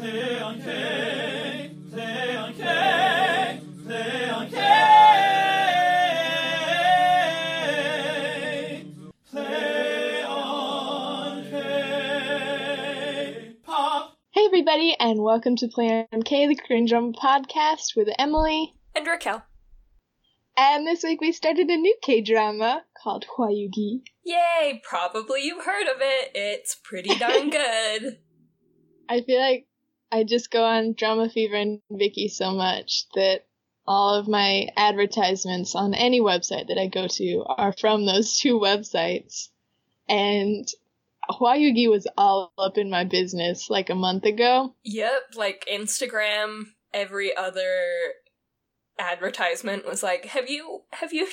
Plan K, Plan K, Plan K, Plan K, Pop. Hey everybody, and welcome to Plan K, the Korean Drama Podcast with Emily and Raquel. And this week we started a new K-drama called Hwayugi. Yay! Probably you've heard of it. It's pretty darn good. I feel like I just go on Drama Fever and Viki so much that all of my advertisements on any website that I go to are from those two websites. And Hwayugi was all up in my business like a month ago. Yep, like Instagram, every other advertisement was like, have you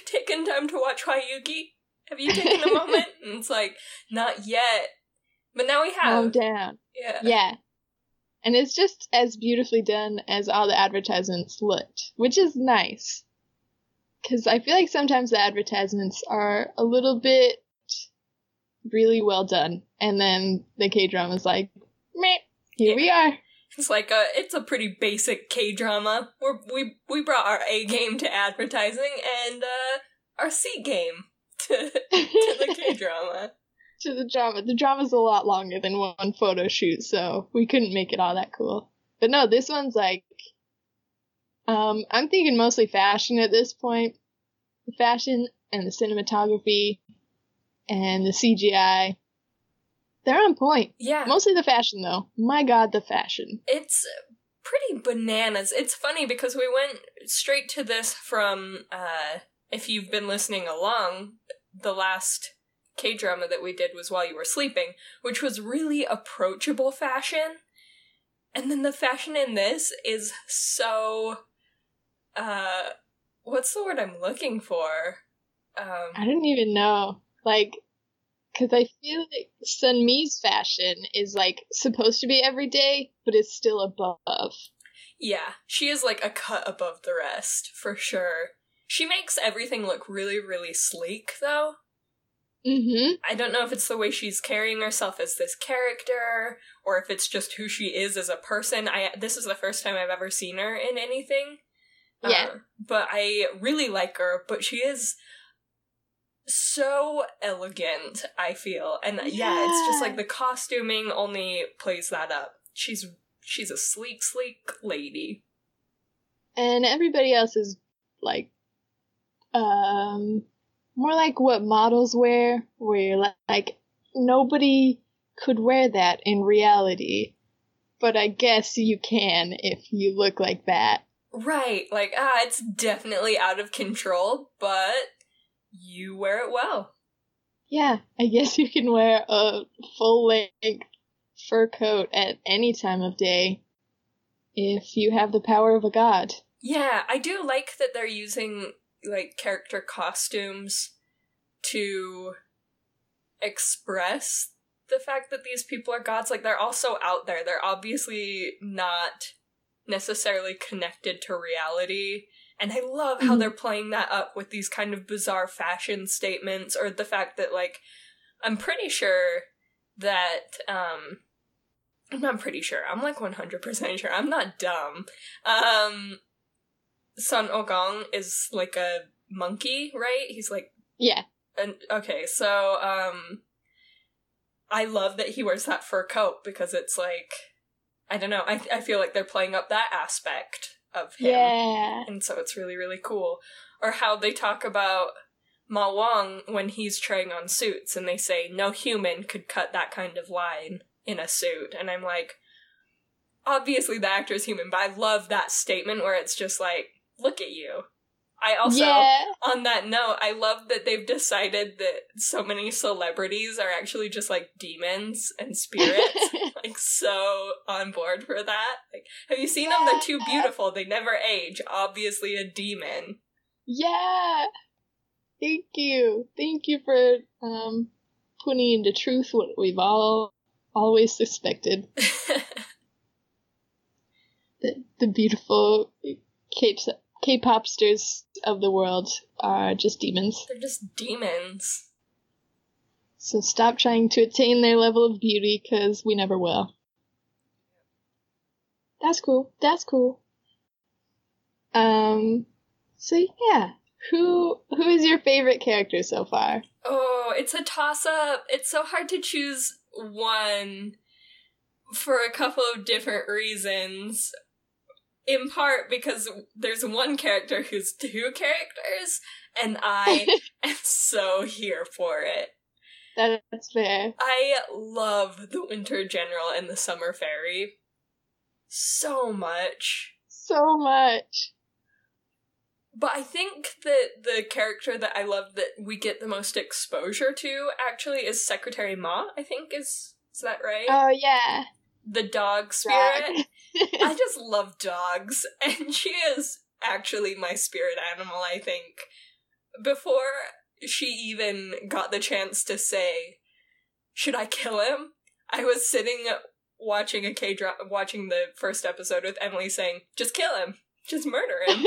taken time to watch Hwayugi? Have you taken a moment? And it's like, not yet. But now we have. Calm down. Yeah. Yeah. And it's just as beautifully done as all the advertisements looked, which is nice. Because I feel like sometimes the advertisements are a little bit really well done. And then the K-drama's like, meh, here we are. It's like it's a pretty basic K-drama. We brought our A game to advertising and our C game to the K-drama. To the drama. The drama's a lot longer than one photo shoot, so we couldn't make it all that cool. But no, this one's like, I'm thinking mostly fashion at this point. The fashion and the cinematography and the CGI. They're on point. Yeah. Mostly the fashion, though. My god, the fashion. It's pretty bananas. It's funny because we went straight to this from, if you've been listening along, the last K-drama that we did was While You Were Sleeping, which was really approachable fashion. And then the fashion in this is so, what's the word I'm looking for? I didn't even know. Like, because I feel like Seon-mi's fashion is, like, supposed to be everyday, but it's still above. Yeah, she is, like, a cut above the rest, for sure. She makes everything look really, really sleek, though. Mm-hmm. I don't know if it's the way she's carrying herself as this character, or if it's just who she is as a person. This is the first time I've ever seen her in anything. Yeah. But I really like her, but she is so elegant, I feel. And yeah, it's just like the costuming only plays that up. She's a sleek, sleek lady. And everybody else is like, more like what models wear, where you're like, nobody could wear that in reality. But I guess you can if you look like that. Right, like, it's definitely out of control, but you wear it well. Yeah, I guess you can wear a full-length fur coat at any time of day if you have the power of a god. Yeah, I do like that they're using, like, character costumes to express the fact that these people are gods. Like, they're also out there. They're obviously not necessarily connected to reality. And I love how they're playing that up with these kind of bizarre fashion statements, or the fact that, like, I'm pretty sure that, I'm not pretty sure. I'm, like, 100% sure. I'm not dumb. Son Oh-gong is, like, a monkey, right? He's, like... Yeah. Okay, so, I love that he wears that fur coat, because it's, like, I don't know, I feel like they're playing up that aspect of him. Yeah. And so it's really, really cool. Or how they talk about Ma Wong when he's trying on suits, and they say, no human could cut that kind of line in a suit. And I'm like, obviously the actor is human, but I love that statement where it's just like, look at you. I also, on that note, I love that they've decided that so many celebrities are actually just, like, demons and spirits. Like, so on board for that. Like, have you seen them? They're too beautiful. They never age. Obviously a demon. Yeah. Thank you. Thank you for putting into truth what we've all always suspected. The beautiful K-popsters of the world are just demons. They're just demons. So stop trying to attain their level of beauty, because we never will. That's cool. That's cool. So yeah, who is your favorite character so far? Oh, it's a toss-up. It's so hard to choose one for a couple of different reasons. In part because there's one character who's two characters, and I am so here for it. That's fair. I love the Winter General and the Summer Fairy so much. So much. But I think that the character that I love that we get the most exposure to actually is Secretary Ma, I think. Is that right? Oh, yeah. The dog spirit. Dog. I just love dogs, and she is actually my spirit animal, I think. Before she even got the chance to say, should I kill him? I was sitting watching a K-drama, watching the first episode with Emily saying, just kill him. Just murder him.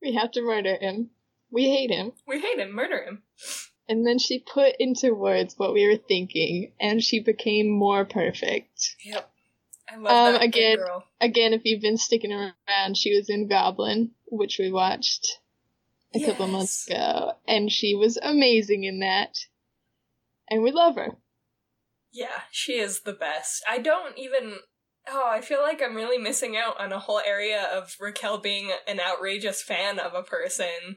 We have to murder him. We hate him. We hate him. Murder him. And then she put into words what we were thinking, and she became more perfect. Yep. I love that girl. Again, if you've been sticking around, she was in Goblin, which we watched a couple months ago, and she was amazing in that, and we love her. Yeah, she is the best. I feel like I'm really missing out on a whole area of Raquel being an outrageous fan of a person,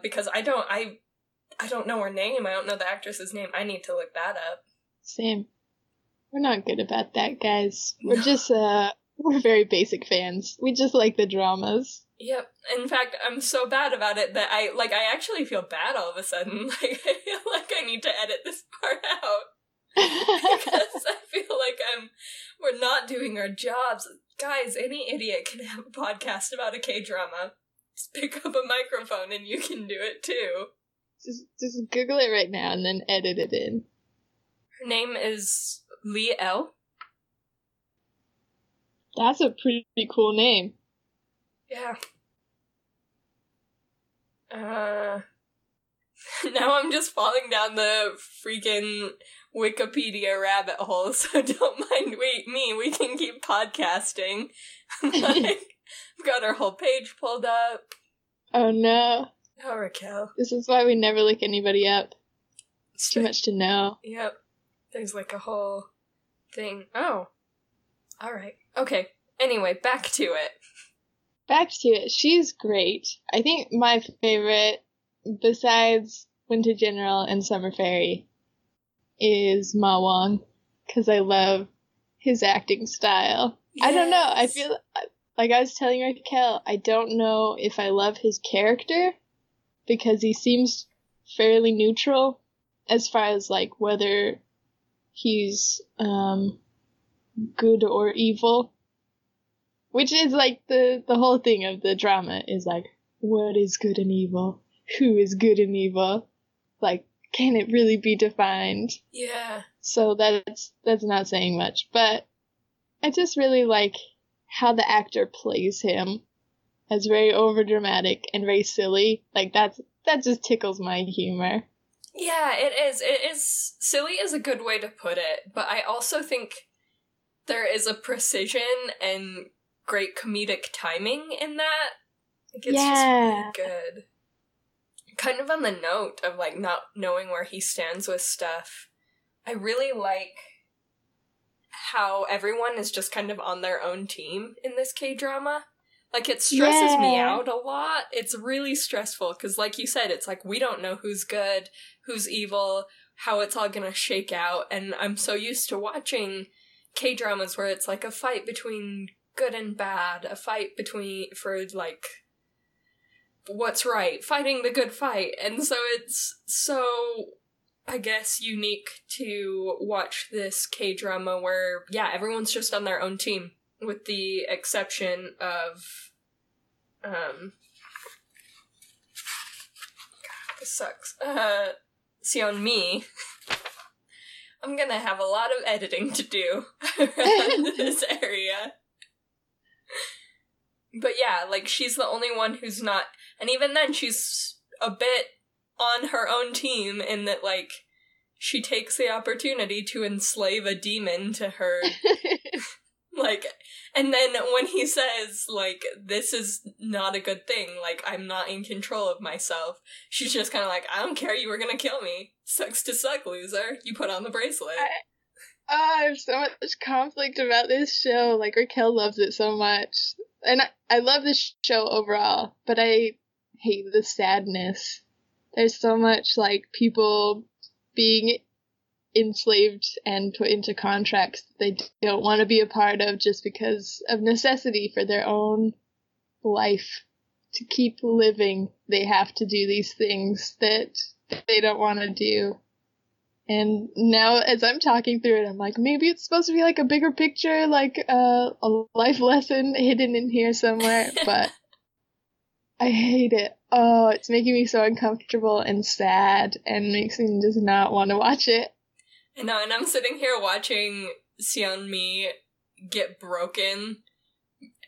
because I don't know her name. I don't know the actress's name. I need to look that up. Same. We're not good about that, guys. We're just, we're very basic fans. We just like the dramas. Yep. In fact, I'm so bad about it that I actually feel bad all of a sudden. Like, I feel like I need to edit this part out. Because I feel like we're not doing our jobs. Guys, any idiot can have a podcast about a K-drama. Just pick up a microphone and you can do it too. Just Google it right now and then edit it in. Her name is Lee L. That's a pretty cool name. Yeah. Now I'm just falling down the freaking Wikipedia rabbit hole, so don't mind me. We can keep podcasting. I've got her whole page pulled up. Oh no. Oh, Raquel. This is why we never look anybody up. It's too much to know. Yep. There's like a whole thing. Oh. Alright. Okay. Anyway, back to it. She's great. I think my favorite, besides Winter General and Summer Fairy, is Ma Wong. Because I love his acting style. Yes. I don't know. I feel like I was telling Raquel, I don't know if I love his character, because he seems fairly neutral as far as, like, whether he's good or evil. Which is, like, the whole thing of the drama is, like, what is good and evil? Who is good and evil? Like, can it really be defined? Yeah. So that's not saying much. But I just really like how the actor plays him. It's very overdramatic and very silly. Like, that just tickles my humor. Yeah, it is. It is. Silly is a good way to put it, but I also think there is a precision and great comedic timing in that. Like, it's just really good. Kind of on the note of, like, not knowing where he stands with stuff, I really like how everyone is just kind of on their own team in this K-drama. Like, it stresses me out a lot. It's really stressful, because like you said, it's like, we don't know who's good, who's evil, how it's all gonna shake out, and I'm so used to watching K-dramas where it's like a fight between good and bad, a fight for, like, what's right, fighting the good fight, and so it's so, I guess, unique to watch this K-drama where, yeah, everyone's just on their own team. With the exception of, God, this sucks, Seon-mi. I'm gonna have a lot of editing to do around this area. But yeah, like, she's the only one who's not, and even then she's a bit on her own team in that, like, she takes the opportunity to enslave a demon to her Like, and then when he says, like, this is not a good thing, like, I'm not in control of myself, she's just kind of like, I don't care, you were gonna kill me. Sucks to suck, loser. You put on the bracelet. I have so much conflict about this show. Like, Raquel loves it so much. And I love this show overall, but I hate the sadness. There's so much, like, people being enslaved and put into contracts that they don't want to be a part of just because of necessity for their own life. To keep living, they have to do these things that they don't want to do. And now as I'm talking through it, I'm like, maybe it's supposed to be like a bigger picture, like a life lesson hidden in here somewhere, but I hate it. Oh, it's making me so uncomfortable and sad and makes me just not want to watch it. No, and I'm sitting here watching Seon-mi get broken,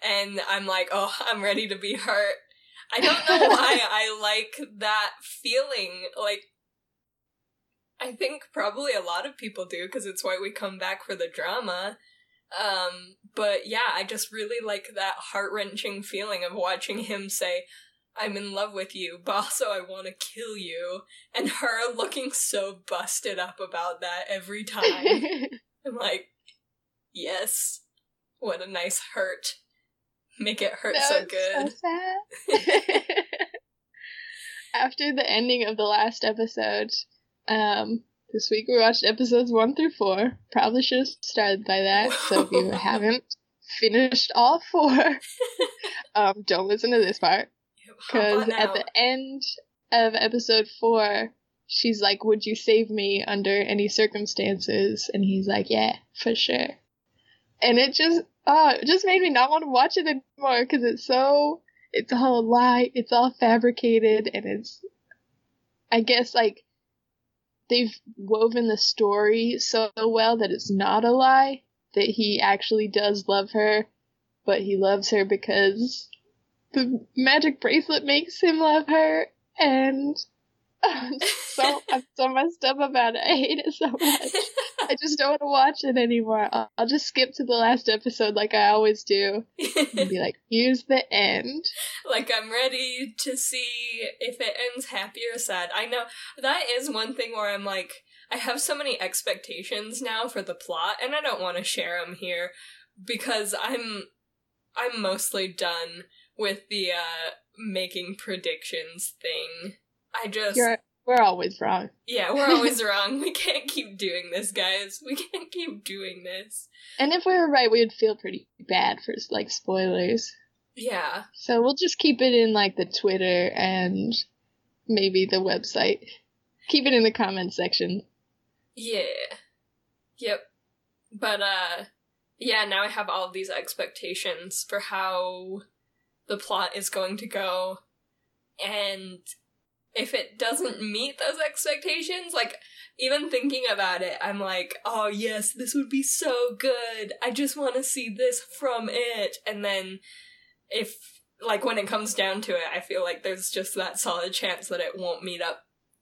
and I'm like, oh, I'm ready to be hurt. I don't know why I like that feeling. Like, I think probably a lot of people do, because it's why we come back for the drama. But yeah, I just really like that heart-wrenching feeling of watching him say, I'm in love with you, but also I want to kill you. And her looking so busted up about that every time. I'm like, yes, what a nice hurt. Make it hurt so good. So sad. After the ending of the last episode, this week we watched episodes 1 through 4. Probably should have started by that, so if you haven't finished all 4, don't listen to this part. Because at the end of episode 4, she's like, would you save me under any circumstances? And he's like, yeah, for sure. And it just made me not want to watch it anymore, because it's all a lie, it's all fabricated, and it's, I guess, like, they've woven the story so well that it's not a lie, that he actually does love her, but he loves her because the magic bracelet makes him love her, and I'm so messed up about it. I hate it so much. I just don't want to watch it anymore. I'll just skip to the last episode like I always do and be like, here's the end. Like, I'm ready to see if it ends happy or sad. I know that is one thing where I'm like, I have so many expectations now for the plot, and I don't want to share them here because I'm mostly done with the making predictions thing. We're always wrong. Yeah, we're always wrong. We can't keep doing this, guys. We can't keep doing this. And if we were right, we would feel pretty bad for, like, spoilers. Yeah. So we'll just keep it in, like, the Twitter and maybe the website. Keep it in the comments section. Yeah. Yep. But, yeah, now I have all of these expectations for how the plot is going to go, and if it doesn't meet those expectations, like, even thinking about it, I'm like, oh yes, this would be so good, I just want to see this from it, and then if, like, when it comes down to it, I feel like there's just that solid chance that it won't meet up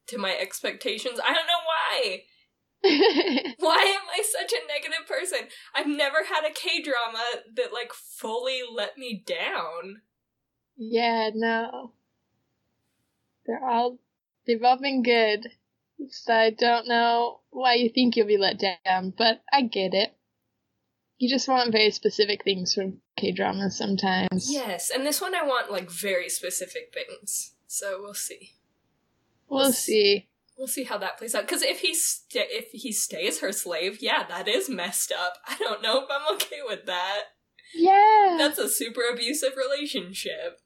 to my expectations. I don't know why! Why am I such a negative person? I've never had a K-drama that, like, fully let me down. Yeah, no. They've all been good. So I don't know why you think you'll be let down, but I get it. You just want very specific things from K-dramas sometimes. Yes, and this one I want, like, very specific things. So we'll see. We'll see. We'll see how that plays out. Because if he stays her slave, yeah, that is messed up. I don't know if I'm okay with that. Yeah. That's a super abusive relationship.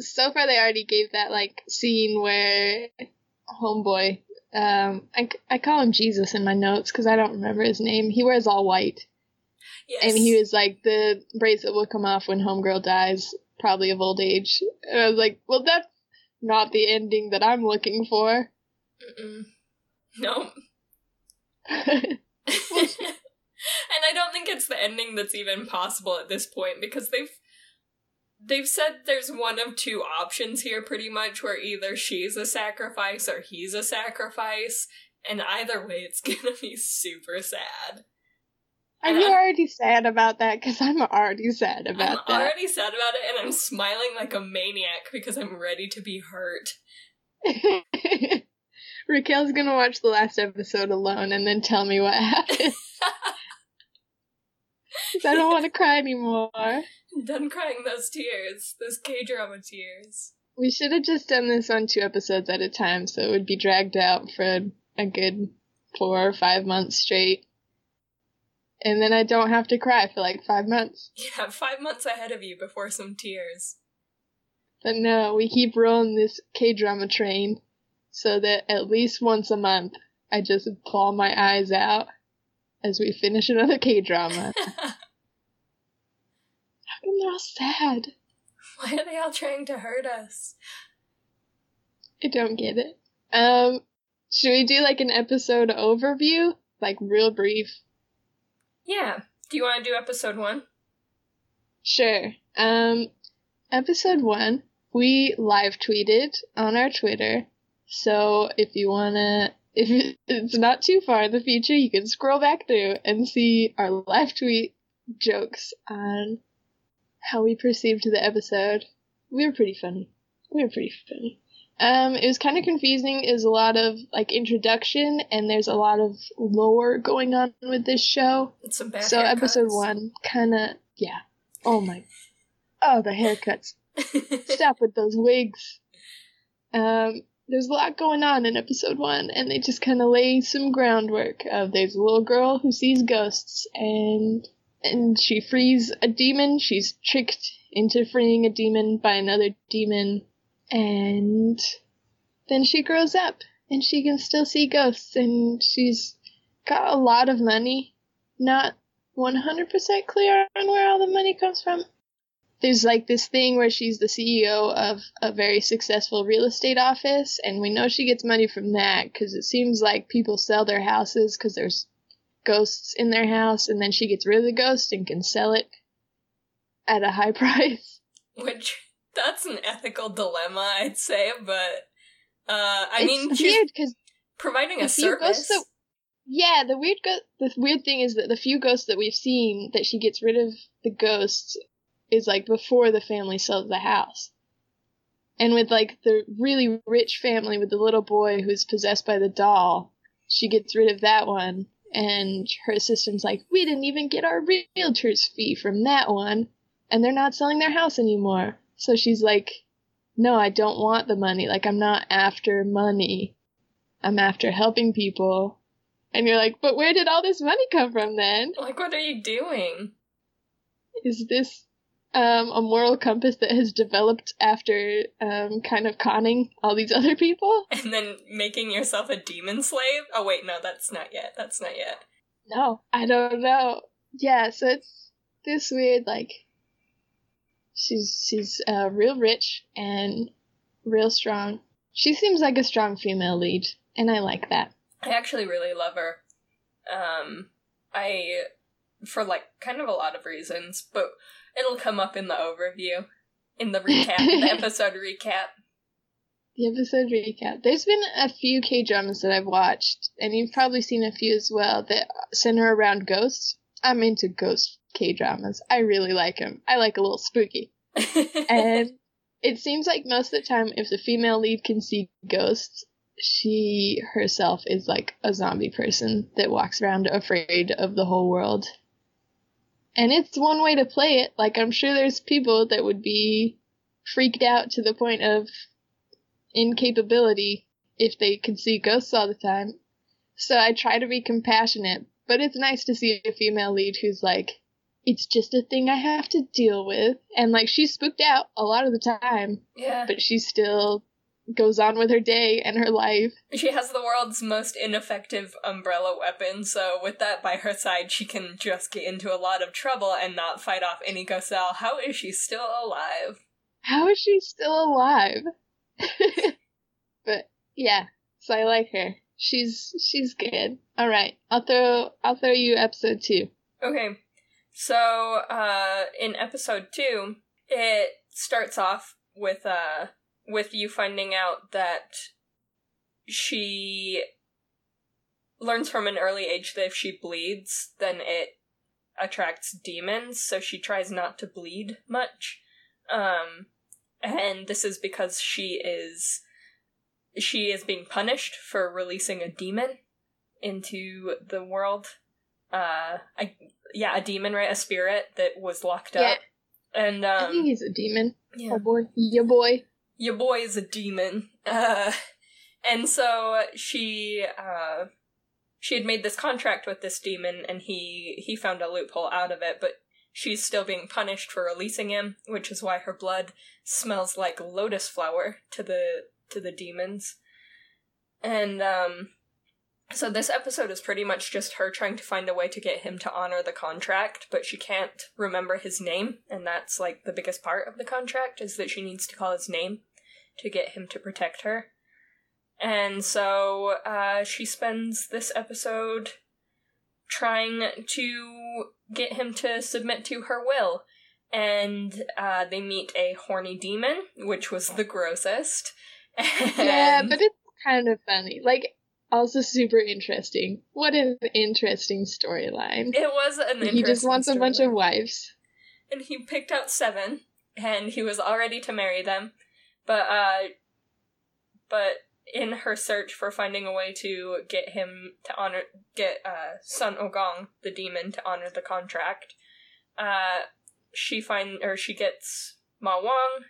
So far they already gave that, like, scene where homeboy, I call him Jesus in my notes because I don't remember his name. He wears all white. Yes. And he was like, the bracelet will come off when homegirl dies, probably of old age. And I was like, well, that's not the ending that I'm looking for. Mm-mm. Nope. And I don't think it's the ending that's even possible at this point, because they've said there's one of two options here, pretty much, where either she's a sacrifice or he's a sacrifice, and either way it's gonna be super sad. Are you already sad about that? Because I'm already sad about that. I'm already sad about it, and I'm smiling like a maniac because I'm ready to be hurt. Raquel's going to watch the last episode alone and then tell me what happened. I don't want to cry anymore. I'm done crying those tears. Those K-drama tears. We should have just done this on 2 episodes at a time, so it would be dragged out for a good 4 or 5 months straight. And then I don't have to cry for like 5 months. Yeah, 5 months ahead of you before some tears. But no, we keep rolling this K-drama train so that at least once a month I just bawl my eyes out as we finish another K-drama. How come they're all sad? Why are they all trying to hurt us? I don't get it. Should we do like an episode overview? Like real brief? Yeah. Do you want to do episode 1? Sure. Episode 1, we live tweeted on our Twitter. So if it's not too far in the future, you can scroll back through and see our live tweet jokes on how we perceived the episode. We were pretty funny. It was kind of confusing. It was a lot of, like, introduction, and there's a lot of lore going on with this show. It's some bad haircuts. So episode 1, kind of, yeah. Oh, my. Oh, the haircuts. Stop with those wigs. There's a lot going on in episode 1, and they just kind of lay some groundwork of there's a little girl who sees ghosts, and she frees a demon. She's tricked into freeing a demon by another demon. And then she grows up, and she can still see ghosts, and she's got a lot of money. Not 100% clear on where all the money comes from. There's, like, this thing where she's the CEO of a very successful real estate office, and we know she gets money from that, because it seems like people sell their houses because there's ghosts in their house, and then she gets rid of the ghost and can sell it at a high price. Which... that's an ethical dilemma, I'd say, but, I mean, she's providing a service. The weird thing is that the few ghosts that we've seen that she gets rid of the ghosts is, like, before the family sells the house. And with, like, the really rich family with the little boy who's possessed by the doll, she gets rid of that one, and her assistant's like, we didn't even get our realtor's fee from that one, and they're not selling their house anymore. So she's like, no, I don't want the money. Like, I'm not after money. I'm after helping people. And you're like, but where did all this money come from then? Like, what are you doing? Is this a moral compass that has developed after kind of conning all these other people? And then making yourself a demon slave? Oh, wait, no, that's not yet. No, I don't know. Yeah, so it's this weird, like... She's real rich and real strong. She seems like a strong female lead, and I like that. I actually really love her. For like kind of a lot of reasons, but it'll come up in the overview, in the recap, the episode recap. The episode recap. There's been a few K-dramas that I've watched, and you've probably seen a few as well, that center around ghosts. I'm into ghost K-dramas. I really like them. I like a little spooky. And it seems like most of the time, if the female lead can see ghosts, she herself is like a zombie person that walks around afraid of the whole world. And it's one way to play it. Like, I'm sure there's people that would be freaked out to the point of incapability if they could see ghosts all the time. So I try to be compassionate, but it's nice to see a female lead who's like, it's just a thing I have to deal with. And, like, she's spooked out a lot of the time. Yeah. But she still goes on with her day and her life. She has the world's most ineffective umbrella weapon, so with that by her side, she can just get into a lot of trouble and not fight off any ghost at all. How is she still alive? But, yeah, so I like her. She's good. All right, I'll throw you episode 2. Okay. So, in episode 2, it starts off with you finding out that she learns from an early age that if she bleeds, then it attracts demons, so she tries not to bleed much. And this is because she is being punished for releasing a demon into the world. A demon, right? A spirit that was locked up. And I think he's a demon. Yeah. Oh boy. Your boy. Your boy is a demon. And so she had made this contract with this demon, and he found a loophole out of it, but she's still being punished for releasing him, which is why her blood smells like lotus flower to the demons. And so this episode is pretty much just her trying to find a way to get him to honor the contract, but she can't remember his name, and that's like the biggest part of the contract, is that she needs to call his name to get him to protect her. And so she spends this episode trying to get him to submit to her will. And they meet a horny demon, which was the grossest. Yeah, but it's kind of funny. Like, also super interesting. What an interesting storyline. It was an interesting storyline. He just wants a bunch of wives. And he picked out 7, and he was all ready to marry them. But in her search for finding a way to get him to honor, Son Oh-gong, the demon, to honor the contract, she gets Ma Wong,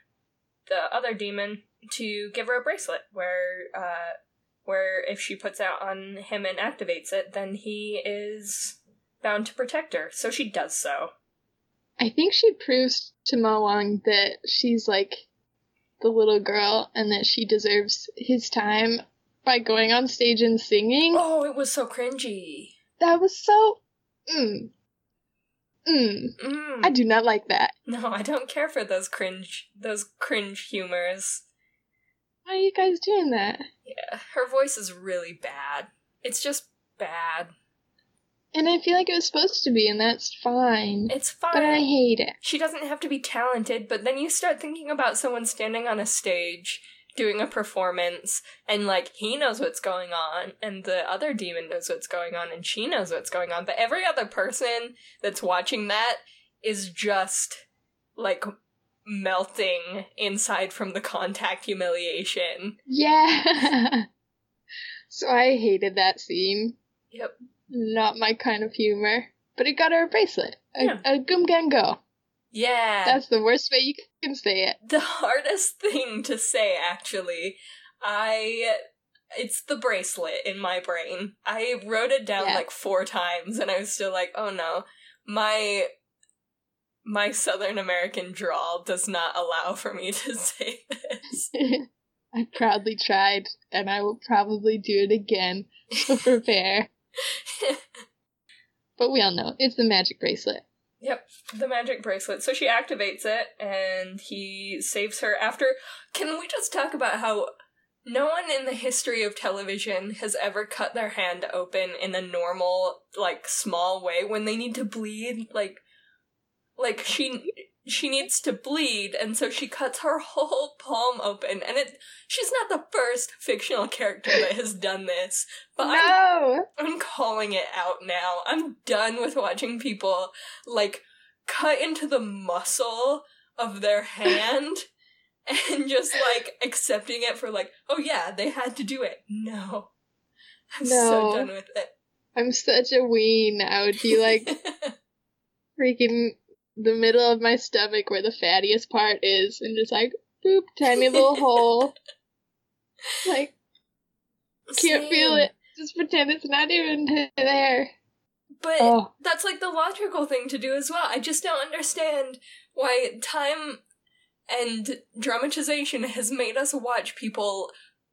the other demon, to give her a bracelet where if she puts out on him and activates it, then he is bound to protect her. So she does so. I think she proves to Ma Wong that she's like the little girl and that she deserves his time by going on stage and singing. Oh, it was so cringy. That was so... I do not like that. No, I don't care for those cringe humors. Why are you guys doing that? Yeah, her voice is really bad. It's just bad. And I feel like it was supposed to be, and that's fine. It's fine. But I hate it. She doesn't have to be talented, but then you start thinking about someone standing on a stage, doing a performance, and, like, he knows what's going on, and the other demon knows what's going on, and she knows what's going on, but every other person that's watching that is just, like, melting inside from the contact humiliation. Yeah. So I hated that scene. Yep. Not my kind of humor, but it got her a bracelet. A gumgango. Yeah. That's the worst way you can say it. The hardest thing to say, actually. It's the bracelet in my brain. I wrote it down like 4 times, and I was still like, oh no, my Southern American drawl does not allow for me to say this. I proudly tried, and I will probably do it again, so prepare. But we all know it's the magic bracelet. Yep, the magic bracelet. So she activates it, and he saves her after... Can we just talk about how no one in the history of television has ever cut their hand open in a normal, like, small way when they need to bleed? Like she needs to bleed, and so she cuts her whole palm open, and she's not the first fictional character that has done this, but no! I'm calling it out now. I'm done with watching people, like, cut into the muscle of their hand and just, like, accepting it for, like, oh yeah, they had to do it. No. I'm so done with it. I'm such a ween. I would be, like, freaking... the middle of my stomach where the fattiest part is, and just like, boop, tiny little hole. Like, can't feel it. Just pretend it's not even there. But that's like the logical thing to do as well. I just don't understand why time and dramatization has made us watch people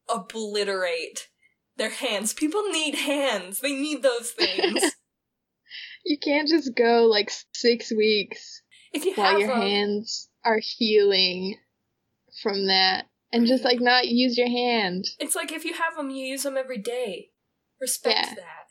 obliterate their hands. People need hands. They need those things. You can't just go, like, 6 weeks while your hands are healing from that and just, like, not use your hand. It's like, if you have them, you use them every day. Respect that.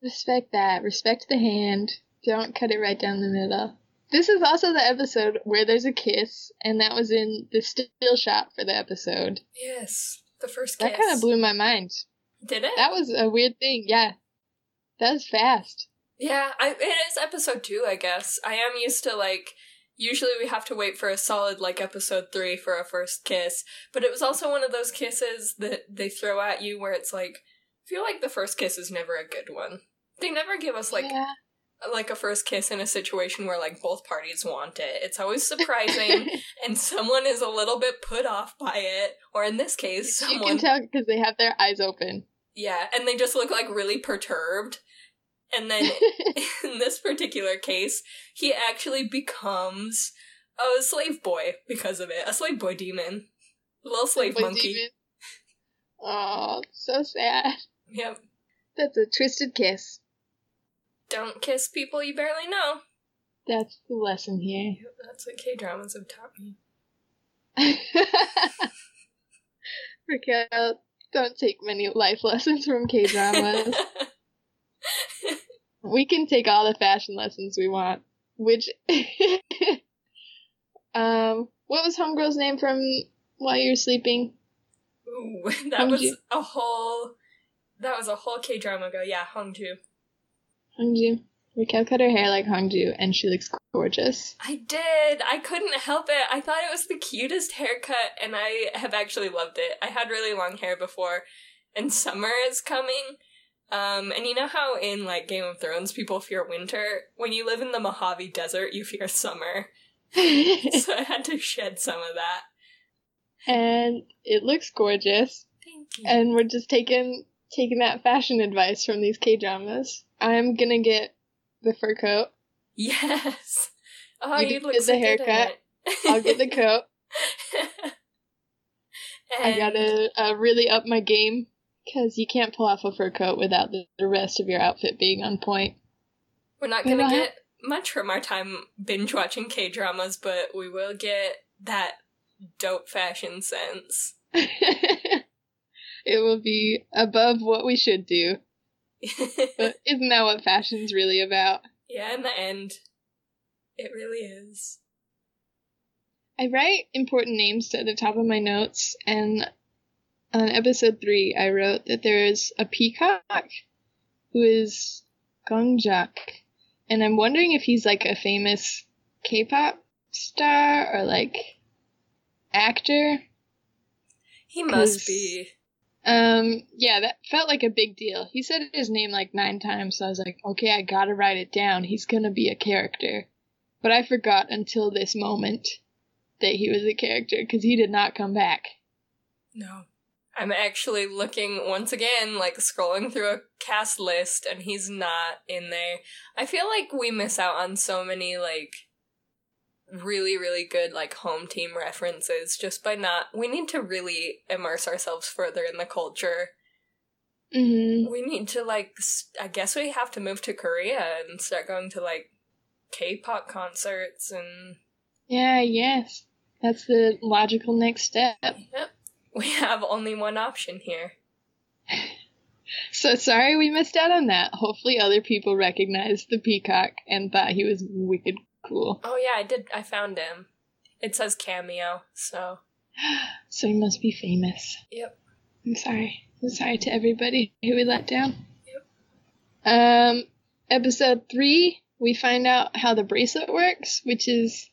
Respect that. Respect the hand. Don't cut it right down the middle. This is also the episode where there's a kiss, and that was in the still shot for the episode. Yes, the first kiss. That kind of blew my mind. Did it? That was a weird thing, yeah. That was fast. Yeah, it is episode 2, I guess. I am used to, like, usually we have to wait for a solid, like, episode 3 for a first kiss. But it was also one of those kisses that they throw at you where it's like, I feel like the first kiss is never a good one. They never give us, like, yeah, like a first kiss in a situation where, like, both parties want it. It's always surprising, and someone is a little bit put off by it. Or in this case, someone... You can tell because they have their eyes open. Yeah, and they just look, like, really perturbed. And then in this particular case, he actually becomes a slave boy because of it. A slave boy demon. A little slave monkey. Demon. Oh, so sad. Yep. That's a twisted kiss. Don't kiss people you barely know. That's the lesson here. Yep, that's what K-dramas have taught me. Raquel, don't take many life lessons from K-dramas. We can take all the fashion lessons we want, which, what was homegirl's name from While You Were Sleeping? Ooh, that was a whole, K-drama go, yeah, Hongju. Hongju. Raquel cut her hair like Hongju, and she looks gorgeous. I did! I couldn't help it! I thought it was the cutest haircut, and I have actually loved it. I had really long hair before, and summer is coming. And you know how in, like, Game of Thrones people fear winter? When you live in the Mojave Desert, you fear summer. So I had to shed some of that. And it looks gorgeous. Thank you. And we're just taking that fashion advice from these K-dramas. I'm gonna get the fur coat. Yes! Oh, you look so good at it. Get the haircut. I'll get the coat. I gotta really up my game. Because you can't pull off a fur coat without the rest of your outfit being on point. We're not going to get much from our time binge-watching K-dramas, but we will get that dope fashion sense. It will be above what we should do. But isn't that what fashion's really about? Yeah, in the end, it really is. I write important names at the top of my notes, and... on episode 3, I wrote that there is a peacock who is Gongjak, and I'm wondering if he's, like, a famous K-pop star or, like, actor. He must be. Yeah, that felt like a big deal. He said his name, like, 9 times, so I was like, okay, I gotta write it down. He's gonna be a character. But I forgot until this moment that he was a character, because he did not come back. No. I'm actually looking, once again, like, scrolling through a cast list, and he's not in there. I feel like we miss out on so many, like, really, really good, like, home team references just by not... We need to really immerse ourselves further in the culture. Mm-hmm. We need to, like... I guess we have to move to Korea and start going to, like, K-pop concerts and... Yeah, yes. That's the logical next step. Yep. We have only one option here. So sorry we missed out on that. Hopefully other people recognized the peacock and thought he was wicked cool. Oh yeah, I did. I found him. It says cameo, so. So he must be famous. Yep. I'm sorry. I'm sorry to everybody who we let down. Yep. Episode 3, we find out how the bracelet works, which is...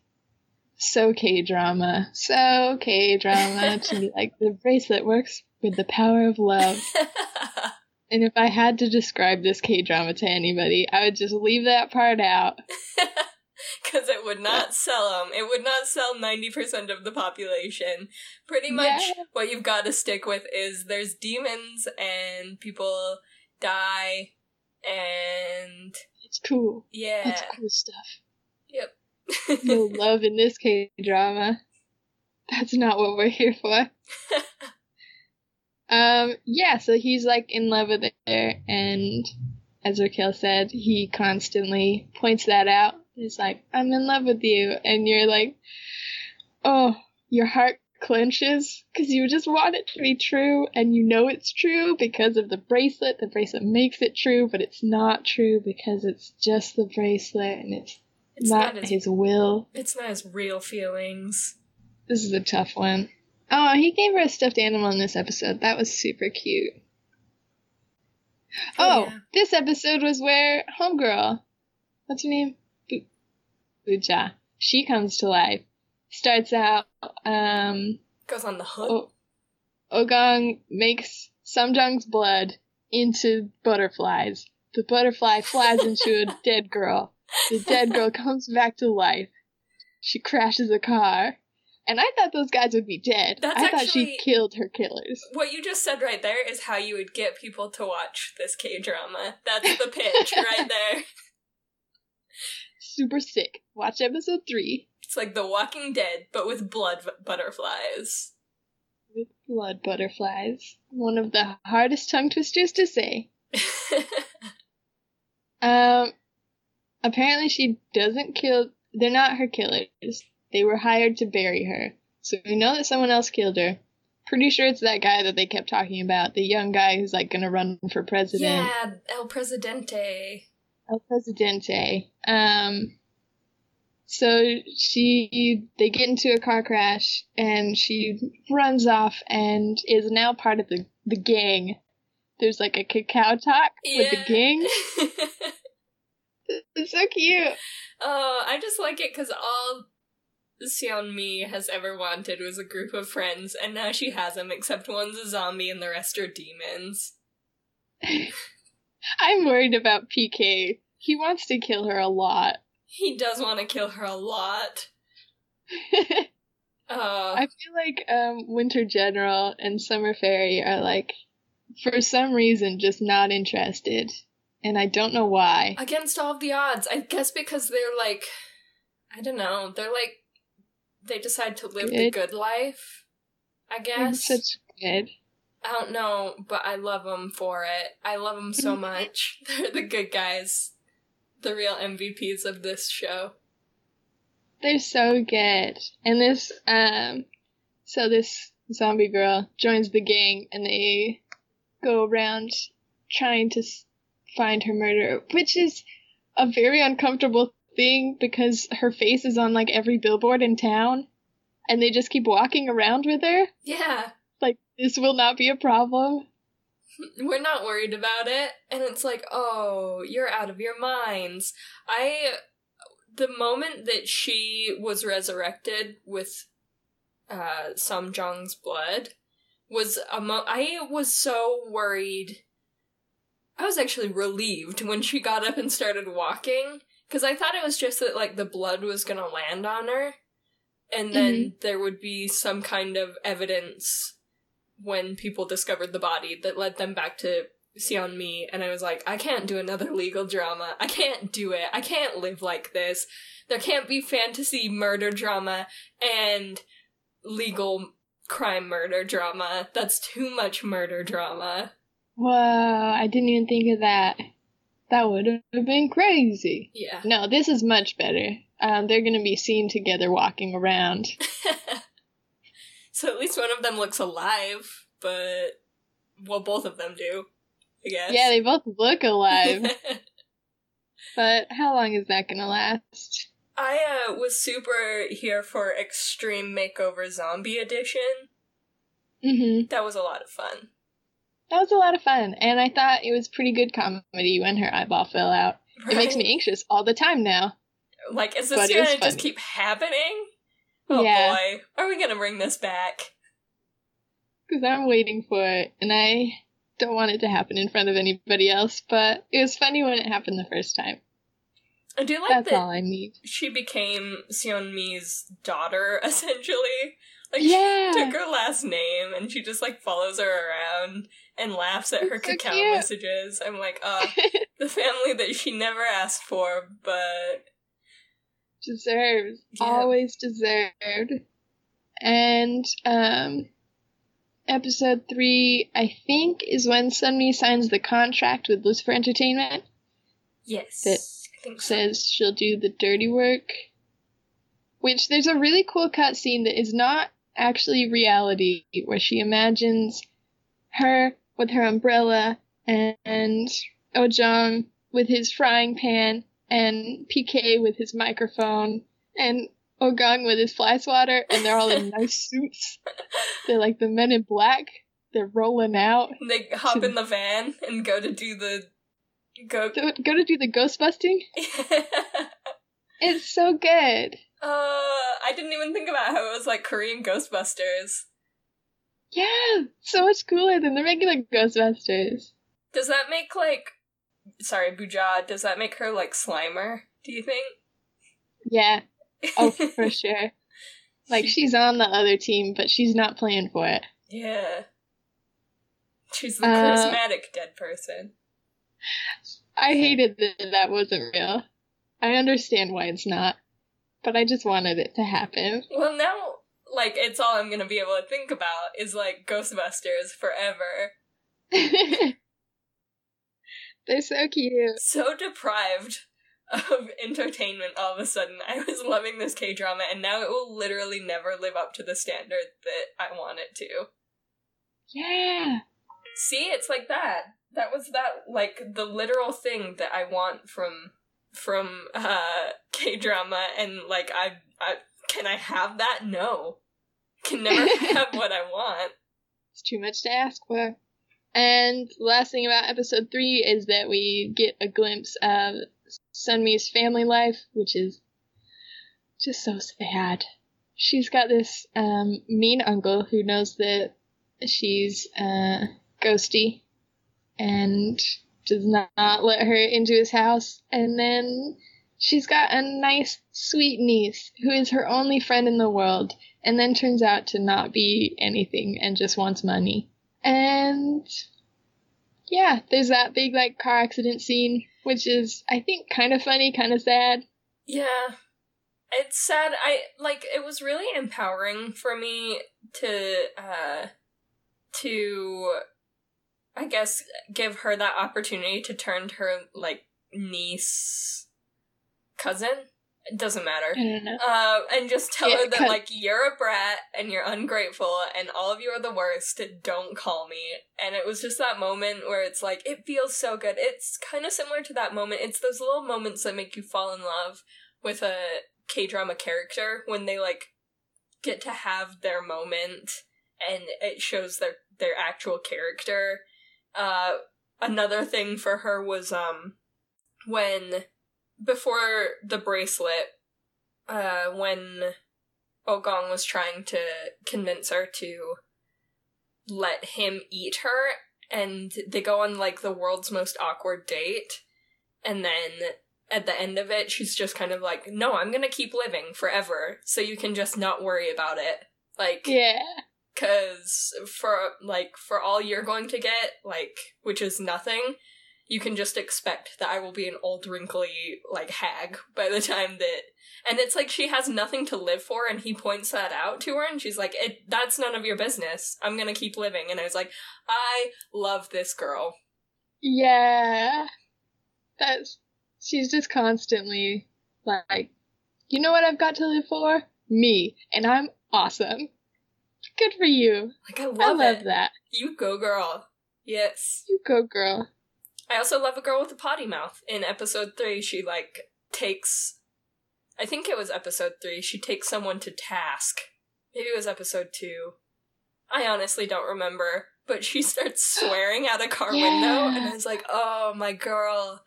So K-drama to be like, the bracelet works with the power of love. And if I had to describe this K-drama to anybody, I would just leave that part out. Because it would not sell them. It would not sell 90% of the population. Pretty much what you've got to stick with is there's demons and people die and... It's cool. Yeah. That's cool stuff. Yep. No love in this K-drama. That's not what we're here for. Yeah, so he's, like, in love with her, and as Raquel said, he constantly points that out. He's like, I'm in love with you, and you're like, oh, your heart clenches, because you just want it to be true, and you know it's true because of the bracelet. The bracelet makes it true, but it's not true because it's just the bracelet, and it's not his will. It's not his real feelings. This is a tough one. Oh, he gave her a stuffed animal in this episode. That was super cute. Oh, yeah. This episode was where homegirl, what's her name? Bu-ja. She comes to life. Starts out, goes on the hook. Oh-gong makes Sumjung's blood into butterflies. The butterfly flies into a dead girl. The dead girl comes back to life. She crashes a car. And I thought those guys would be dead. I thought she killed her killers. What you just said right there is how you would get people to watch this K-drama. That's the pitch right there. Super sick. Watch episode 3. It's like The Walking Dead, but with blood butterflies. With blood butterflies. One of the hardest tongue twisters to say. Apparently she doesn't kill... They're not her killers. They were hired to bury her. So we know that someone else killed her. Pretty sure it's that guy that they kept talking about. The young guy who's, like, gonna run for president. Yeah, El Presidente. El Presidente. So they get into a car crash, and she runs off and is now part of the gang. There's, like, a cacao talk with the gang. It's so cute. Oh, I just like it because all... Seon-mi has ever wanted was a group of friends, and now she has them, except one's a zombie and the rest are demons. I'm worried about PK. He wants to kill her a lot. He does want to kill her a lot. I feel like Winter General and Summer Fairy are, like, for some reason just not interested, and I don't know why. Against all of the odds. I guess because they're, like, I don't know, they're, like, they decide to live the good life, I guess. They're such good. I don't know, but I love them for it. I love them so much. They're the good guys. The real MVPs of this show. They're so good. And this, so this zombie girl joins the gang, and they go around trying to find her murderer, which is a very uncomfortable thing because her face is on, like, every billboard in town, and they just keep walking around with her. Yeah. Like, this will not be a problem. We're not worried about it. And it's like, oh, you're out of your minds. The moment that she was resurrected with Sumjung's blood was I was so worried. I was actually relieved when she got up and started walking. Because I thought it was just that, like, the blood was going to land on her, and then there would be some kind of evidence when people discovered the body that led them back to Seon-mi, and I was like, I can't do another legal drama. I can't do it. I can't live like this. There can't be fantasy murder drama and legal crime murder drama. That's too much murder drama. Whoa, I didn't even think of that. That would have been crazy. Yeah. No, this is much better. They're going to be seen together walking around. So at least one of them looks alive, but... Well, both of them do, I guess. Yeah, they both look alive. But how long is that going to last? I was super here for Extreme Makeover Zombie Edition. Mm-hmm. That was a lot of fun. That was a lot of fun, and I thought it was pretty good comedy when her eyeball fell out. Right? It makes me anxious all the time now. Like, is this going to just keep happening? Oh yeah. Boy, are we going to bring this back? Because I'm waiting for it, and I don't want it to happen in front of anybody else, but it was funny when it happened the first time. I do like that. That's all I need. She became Seon-mi's daughter, essentially. Like, yeah. She took her last name, and she just, like, follows her around and laughs at her cacao messages. I'm like, oh, the family that she never asked for, but... Deserved. Yeah. Always deserved. And, episode 3, I think, is when Seon-mi signs the contract with Lucifer Entertainment. Yes. That I think so. Says she'll do the dirty work. Which, there's a really cool cutscene that is not actually reality, where she imagines her with her umbrella and Oh-jung with his frying pan and PK with his microphone and Oh-gong with his fly swatter, and they're all in nice suits. They're like the men in black. They're rolling out. They hop in the van and go to do the... Go to do the ghost busting? It's so good. I didn't even think about how it was like Korean Ghostbusters. Yeah, so much cooler than the regular Ghostbusters. Does that make Bu-ja, does that make her like Slimer, do you think? Yeah. Oh, for sure. Like, she's on the other team, but she's not playing for it. Yeah. She's the charismatic dead person. I hated that that wasn't real. I understand why it's not, but I just wanted it to happen. Well, now, like, it's all I'm going to be able to think about is, like, Ghostbusters forever. They're so cute. So deprived of entertainment all of a sudden. I was loving this K-drama, and now it will literally never live up to the standard that I want it to. Yeah. See, it's like that. That was that, like, the literal thing that I want from K-drama, and, like, I can I have that? No. Can never have what I want. It's too much to ask for. And the last thing about episode 3 is that we get a glimpse of Seon-mi's family life, which is just so sad. She's got this mean uncle who knows that she's ghosty and does not let her into his house. And then she's got a nice, sweet niece who is her only friend in the world and then turns out to not be anything and just wants money. And yeah, there's that big, like, car accident scene, which is, I think, kind of funny, kind of sad. Yeah. It's sad. It was really empowering for me to I guess, give her that opportunity to turn to her, like, niece, cousin? It doesn't matter. I don't know. And just tell her that, like, you're a brat, and you're ungrateful, and all of you are the worst, don't call me. And it was just that moment where it's like, it feels so good. It's kind of similar to that moment. It's those little moments that make you fall in love with a K-drama character when they, like, get to have their moment, and it shows their actual character. Another thing for her was, when, before the bracelet, when Oh-gong was trying to convince her to let him eat her, and they go on, like, the world's most awkward date, and then at the end of it, she's just kind of like, no, I'm gonna keep living forever, so you can just not worry about it. Like, yeah. Because for all you're going to get, like, which is nothing, you can just expect that I will be an old, wrinkly, like, hag by the time that... And it's like she has nothing to live for, and he points that out to her, and she's like, that's none of your business. I'm gonna keep living. And I was like, I love this girl. Yeah. She's just constantly like, you know what I've got to live for? Me. And I'm awesome. Good for you. Like, I love that. You go, girl. Yes. You go, girl. I also love a girl with a potty mouth. In episode 3, she, like, takes... I think it was episode 3. She takes someone to task. Maybe it was episode 2. I honestly don't remember. But she starts swearing out a car window. And I was like, oh, my girl.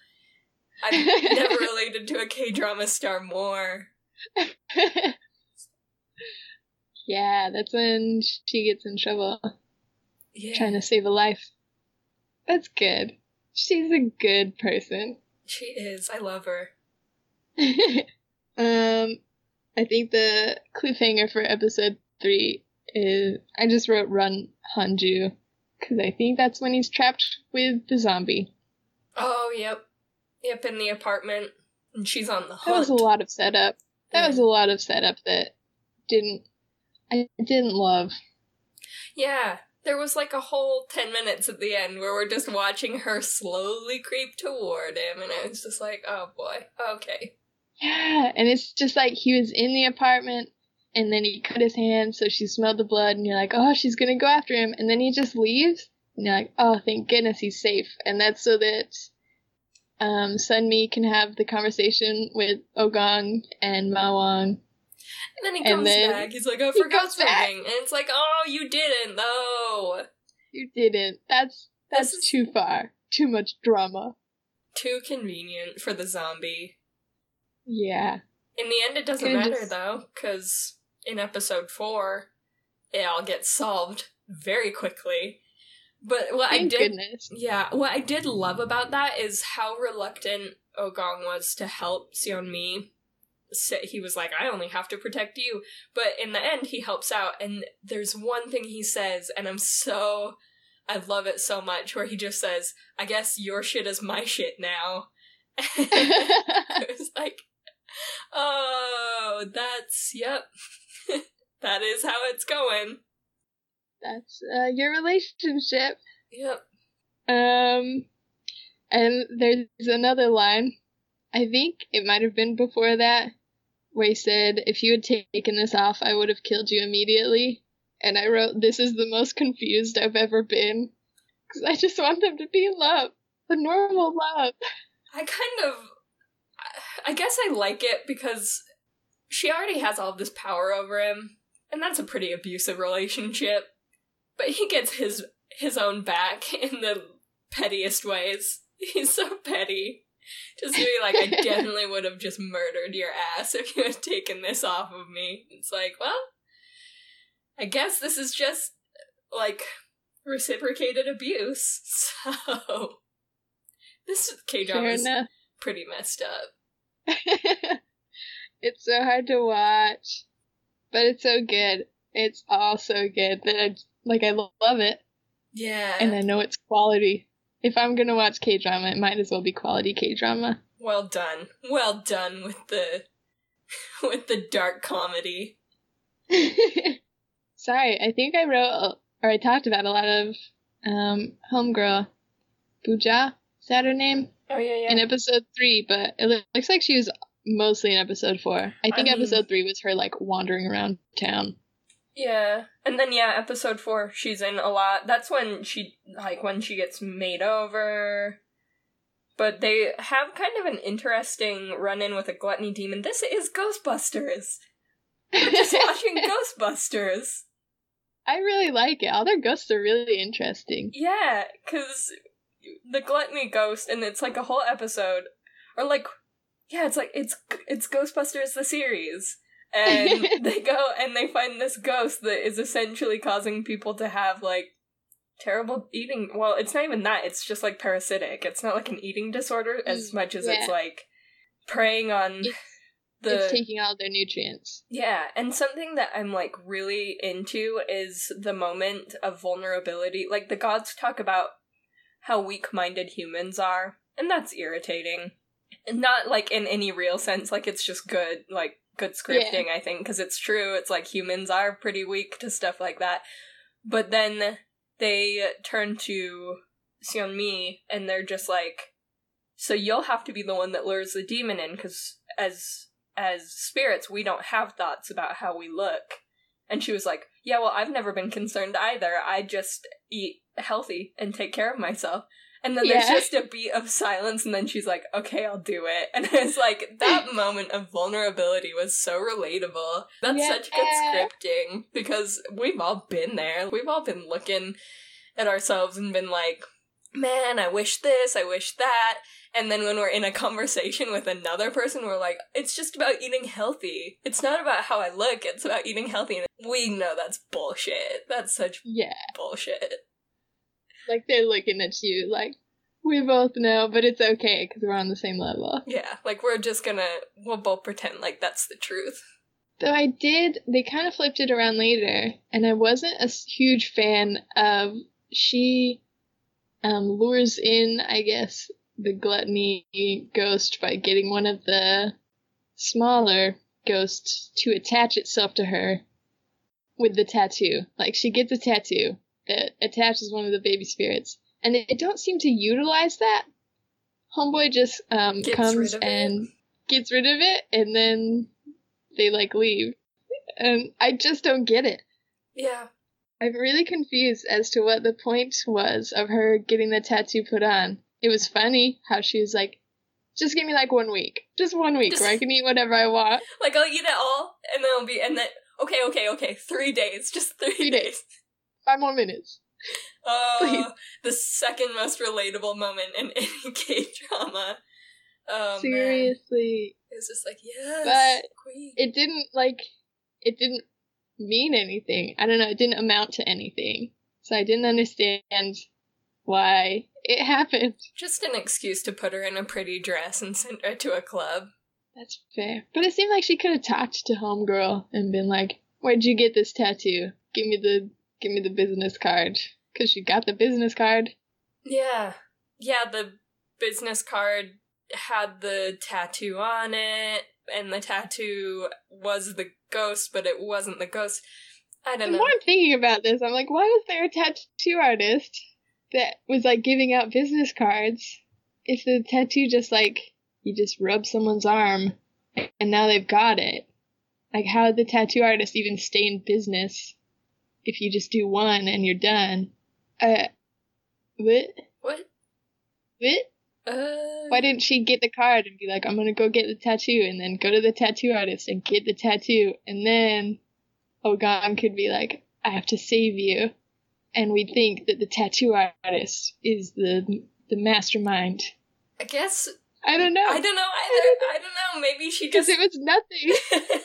I've never related to a K-drama star more. Yeah, that's when she gets in trouble. Yeah. Trying to save a life. That's good. She's a good person. She is. I love her. I think the cliffhanger for episode 3 is... I just wrote Run Hanju, because I think that's when he's trapped with the zombie. Oh, yep. Yep, in the apartment. And she's on the hunt. That was a lot of setup. That I didn't love. Yeah, there was like a whole 10 minutes at the end where we're just watching her slowly creep toward him, and I was just like, oh boy, okay. Yeah, and it's just like he was in the apartment, and then he cut his hand, so she smelled the blood, and you're like, oh, she's gonna go after him, and then he just leaves, and you're like, oh, thank goodness he's safe. And that's so that Seon-mi can have the conversation with Oh-gong and Ma Wong. And then he comes back. He's like, I forgot something. And it's like, oh, you didn't, though. You didn't. That's too far. Too much drama. Too convenient for the zombie. Yeah. In the end, it doesn't matter, though, because in episode 4, it all gets solved very quickly. But what I did love about that is how reluctant Oh-gong was to help Seon-mi. He was like, I only have to protect you. But in the end, he helps out, and there's one thing he says, and I love it so much, where he just says, I guess your shit is my shit now. It was like, oh, yep. That is how it's going. That's your relationship. Yep. And there's another line. I think it might have been before that, where he said, if you had taken this off, I would have killed you immediately. And I wrote, this is the most confused I've ever been. Because I just want them to be in love. The normal love. I guess I like it because she already has all this power over him. And that's a pretty abusive relationship. But he gets his own back in the pettiest ways. He's so petty. Just doing like, I definitely would have just murdered your ass if you had taken this off of me. It's like, well, I guess this is just, like, reciprocated abuse. So, this K-drama is pretty messed up. It's so hard to watch, but it's so good. It's all so good that I love it. Yeah. And I know it's quality. If I'm going to watch K-drama, it might as well be quality K-drama. Well done. Well done with the dark comedy. Sorry, I think I wrote, or I talked about a lot of homegirl Bu-ja, is that her name? Oh, yeah. In episode 3, but it looks like she was mostly in episode 4. I think episode 3 was her, like, wandering around town. Yeah. And then, yeah, episode 4, she's in a lot. That's when she gets made over. But they have kind of an interesting run-in with a gluttony demon. This is Ghostbusters! We're just watching Ghostbusters! I really like it. All their ghosts are really interesting. Yeah, because the gluttony ghost, and it's like a whole episode, or like, yeah, it's like, it's Ghostbusters the series. And they go and they find this ghost that is essentially causing people to have, like, terrible eating, well, it's not even that, it's just, like, parasitic. It's not, like, an eating disorder as much as it's, like, preying on... It's taking all their nutrients. Yeah, and something that I'm, like, really into is the moment of vulnerability. Like, the gods talk about how weak-minded humans are, and that's irritating. And not, like, in any real sense, like, it's just good, like, good scripting, yeah. I think, because it's true. It's, like, humans are pretty weak to stuff like that. But then they turn to Seon-mi, and they're just like, so you'll have to be the one that lures the demon in, because as spirits, we don't have thoughts about how we look. And she was like, yeah, well, I've never been concerned either. I just eat healthy and take care of myself. And then there's just a beat of silence, and then she's like, okay, I'll do it. And I was like, that moment of vulnerability was so relatable. That's such good scripting, because we've all been there. We've all been looking at ourselves and been like, man, I wish this, I wish that. And then when we're in a conversation with another person, we're like, it's just about eating healthy. It's not about how I look, it's about eating healthy. And we know that's bullshit. That's such bullshit. Like, they're looking at you like, we both know, but it's okay because we're on the same level. Yeah, like, we'll both pretend like that's the truth. Though they kind of flipped it around later, and I wasn't a huge fan of, she lures in, I guess, the gluttony ghost by getting one of the smaller ghosts to attach itself to her with the tattoo. Like, she gets a tattoo that attaches one of the baby spirits, and they don't seem to utilize that. Homeboy just comes and gets rid of it, and then they, like, leave. And I just don't get it. Yeah. I'm really confused as to what the point was of her getting the tattoo put on. It was funny how she was like, just give me, like, 1 week. Just 1 week where I can eat whatever I want. Like, I'll eat it all, and then 3 days. Just three days. 5 more minutes. Please. The second most relatable moment in any K-drama. Oh, seriously. Man. It was just like, yes, but queen. It didn't mean anything. I don't know, it didn't amount to anything. So I didn't understand why it happened. Just an excuse to put her in a pretty dress and send her to a club. That's fair. But it seemed like she could have talked to homegirl and been like, where'd you get this tattoo? Give me the business card. Because she got the business card. Yeah. Yeah, the business card had the tattoo on it, and the tattoo was the ghost, but it wasn't the ghost. I don't know. The more I'm thinking about this, I'm like, why was there a tattoo artist that was, like, giving out business cards if the tattoo just, like, you just rub someone's arm and now they've got it? Like, how did the tattoo artist even stay in business if you just do one and you're done? What? Why didn't she get the card and be like, I'm gonna go get the tattoo, and then go to the tattoo artist and get the tattoo, and then Oh-gong could be like, I have to save you, and we think that the tattoo artist is the mastermind. I guess. I don't know either. Maybe she just... Because it was nothing.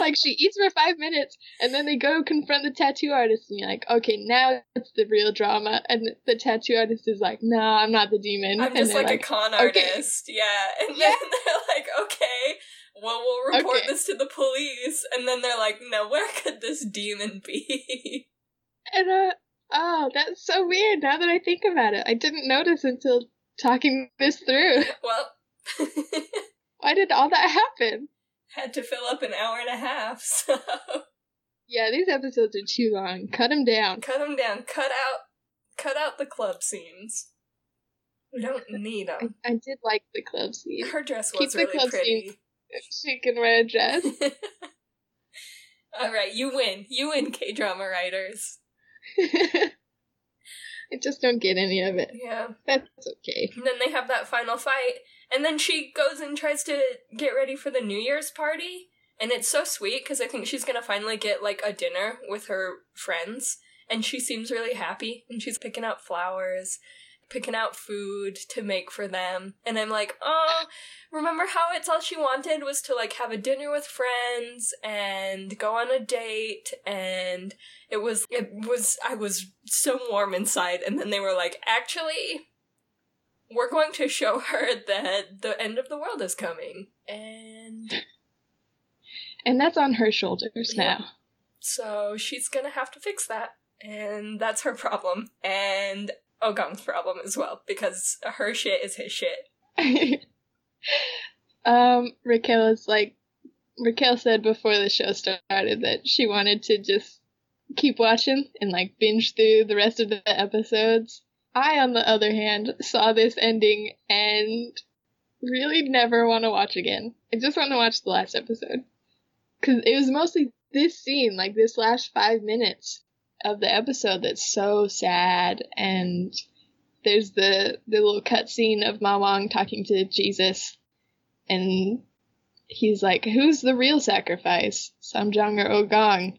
Like, she eats for 5 minutes, and then they go confront the tattoo artist, and you're like, okay, now it's the real drama. And the tattoo artist is like, nah, I'm not the demon. I'm just like a con artist. Okay. Yeah. And then they're like, okay, well, we'll report this to the police. And then they're like, no, where could this demon be? And, oh, that's so weird now that I think about it. I didn't notice until talking this through. Well... Why did all that happen? Had to fill up an hour and a half, so... Yeah, these episodes are too long. Cut them down. Cut out the club scenes. We don't need them. I did like the club scene. Her dress was really pretty. She can wear a dress. Alright, you win, K-drama writers. I just don't get any of it. Yeah. That's okay. And then they have that final fight, and then she goes and tries to get ready for the New Year's party, and it's so sweet, because I think she's going to finally get, like, a dinner with her friends, and she seems really happy, and she's picking out flowers, picking out food to make for them, and I'm like, oh, remember how it's all she wanted was to, like, have a dinner with friends, and go on a date, and I was so warm inside, and then they were like, actually... We're going to show her that the end of the world is coming. And that's on her shoulders now. So she's going to have to fix that. And that's her problem. And Oh-gong's problem as well. Because her shit is his shit. Raquel said before the show started that she wanted to just keep watching and, like, binge through the rest of the episodes. I, on the other hand, saw this ending and really never want to watch again. I just want to watch the last episode. Because it was mostly this scene, like this last 5 minutes of the episode that's so sad. And there's the little cutscene of Ma Wong talking to Jesus. And he's like, who's the real sacrifice? Samjang or Oh-gong?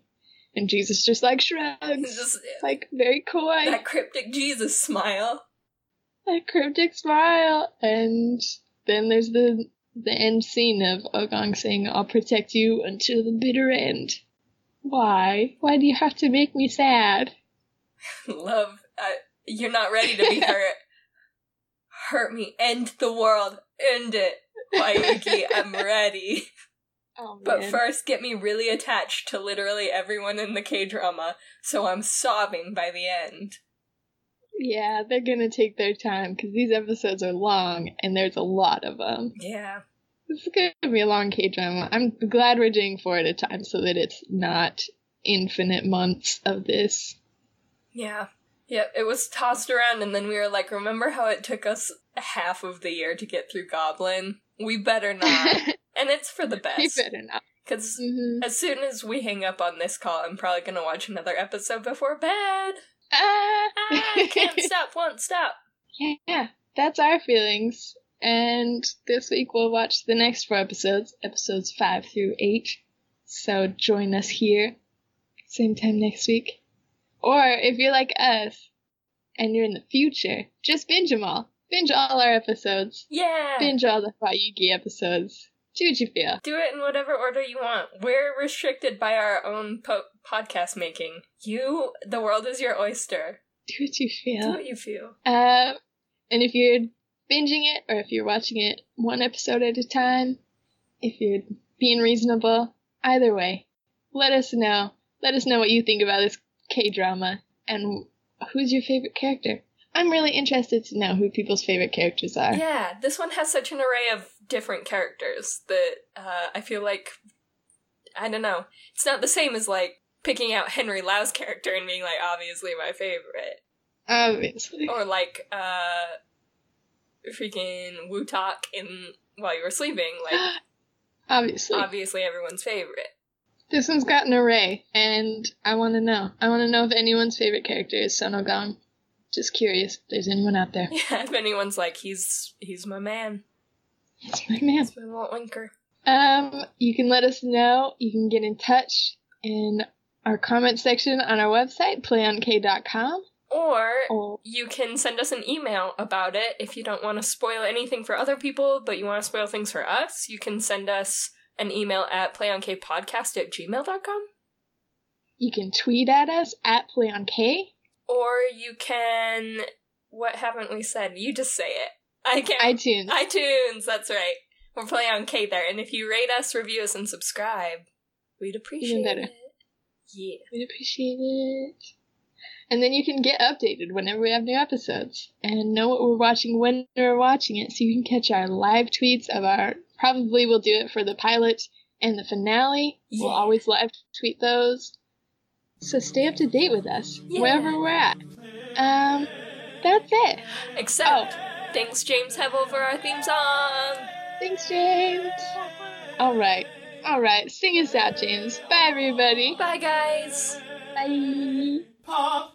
And Jesus just, like, shrugs. Just, like, very coy. That cryptic Jesus smile. That cryptic smile. And then there's the end scene of Oh-gong saying, I'll protect you until the bitter end. Why? Why do you have to make me sad? Love, you're not ready to be hurt. Hurt me. End the world. End it. Hwayugi, I'm ready. Oh, but first, get me really attached to literally everyone in the K-drama, so I'm sobbing by the end. Yeah, they're gonna take their time, because these episodes are long, and there's a lot of them. Yeah. This is gonna be a long K-drama. I'm glad we're doing four at a time, so that it's not infinite months of this. Yeah. Yeah, it was tossed around, and then we were like, remember how it took us half of the year to get through Goblin? We better not. And it's for the best. You better not. Because as soon as we hang up on this call, I'm probably going to watch another episode before bed. I can't stop, won't stop. Yeah, that's our feelings. And this week we'll watch the next four episodes, episodes 5 through 8. So join us here, same time next week. Or if you're like us, and you're in the future, just binge them all. Binge all our episodes. Yeah! Binge all the Hwayugi episodes. Do what you feel. Do it in whatever order you want. We're restricted by our own podcast making. The world is your oyster. Do what you feel. Do what you feel. And if you're binging it, or if you're watching it one episode at a time, if you're being reasonable, either way, let us know. Let us know what you think about this K-drama, and who's your favorite character. I'm really interested to know who people's favorite characters are. Yeah, this one has such an array of different characters that I feel like, I don't know, it's not the same as, like, picking out Henry Lau's character and being like, obviously my favorite. Obviously. Or, like, freaking Woo-tak in While You Were Sleeping, like... Obviously. Obviously everyone's favorite. This one's got an array, and I want to know. I want to know if anyone's favorite character is Son Oh-gong. Just curious if there's anyone out there. Yeah, if anyone's like, he's my man. He's my man. He's my Walt Winker. You can let us know. You can get in touch in our comment section on our website, plank.com. Or you can send us an email about it if you don't want to spoil anything for other people, but you want to spoil things for us. You can send us an email at playonkpodcast@gmail.com. You can tweet at us at playonk. Or you can... What haven't we said? You just say it. I can't... iTunes. iTunes, that's right. We're playonk there. And if you rate us, review us, and subscribe, we'd appreciate it. Yeah. We'd appreciate it. And then you can get updated whenever we have new episodes and know what we're watching when we're watching it, so you can catch our live tweets of our... Probably we'll do it for the pilot and the finale. Yeah. We'll always live tweet those. So stay up to date with us, yeah, wherever we're at. That's it. Except, thanks James Hevel for our theme song. Thanks, James. All right. Sing us out, James. Bye, everybody. Bye, guys. Bye.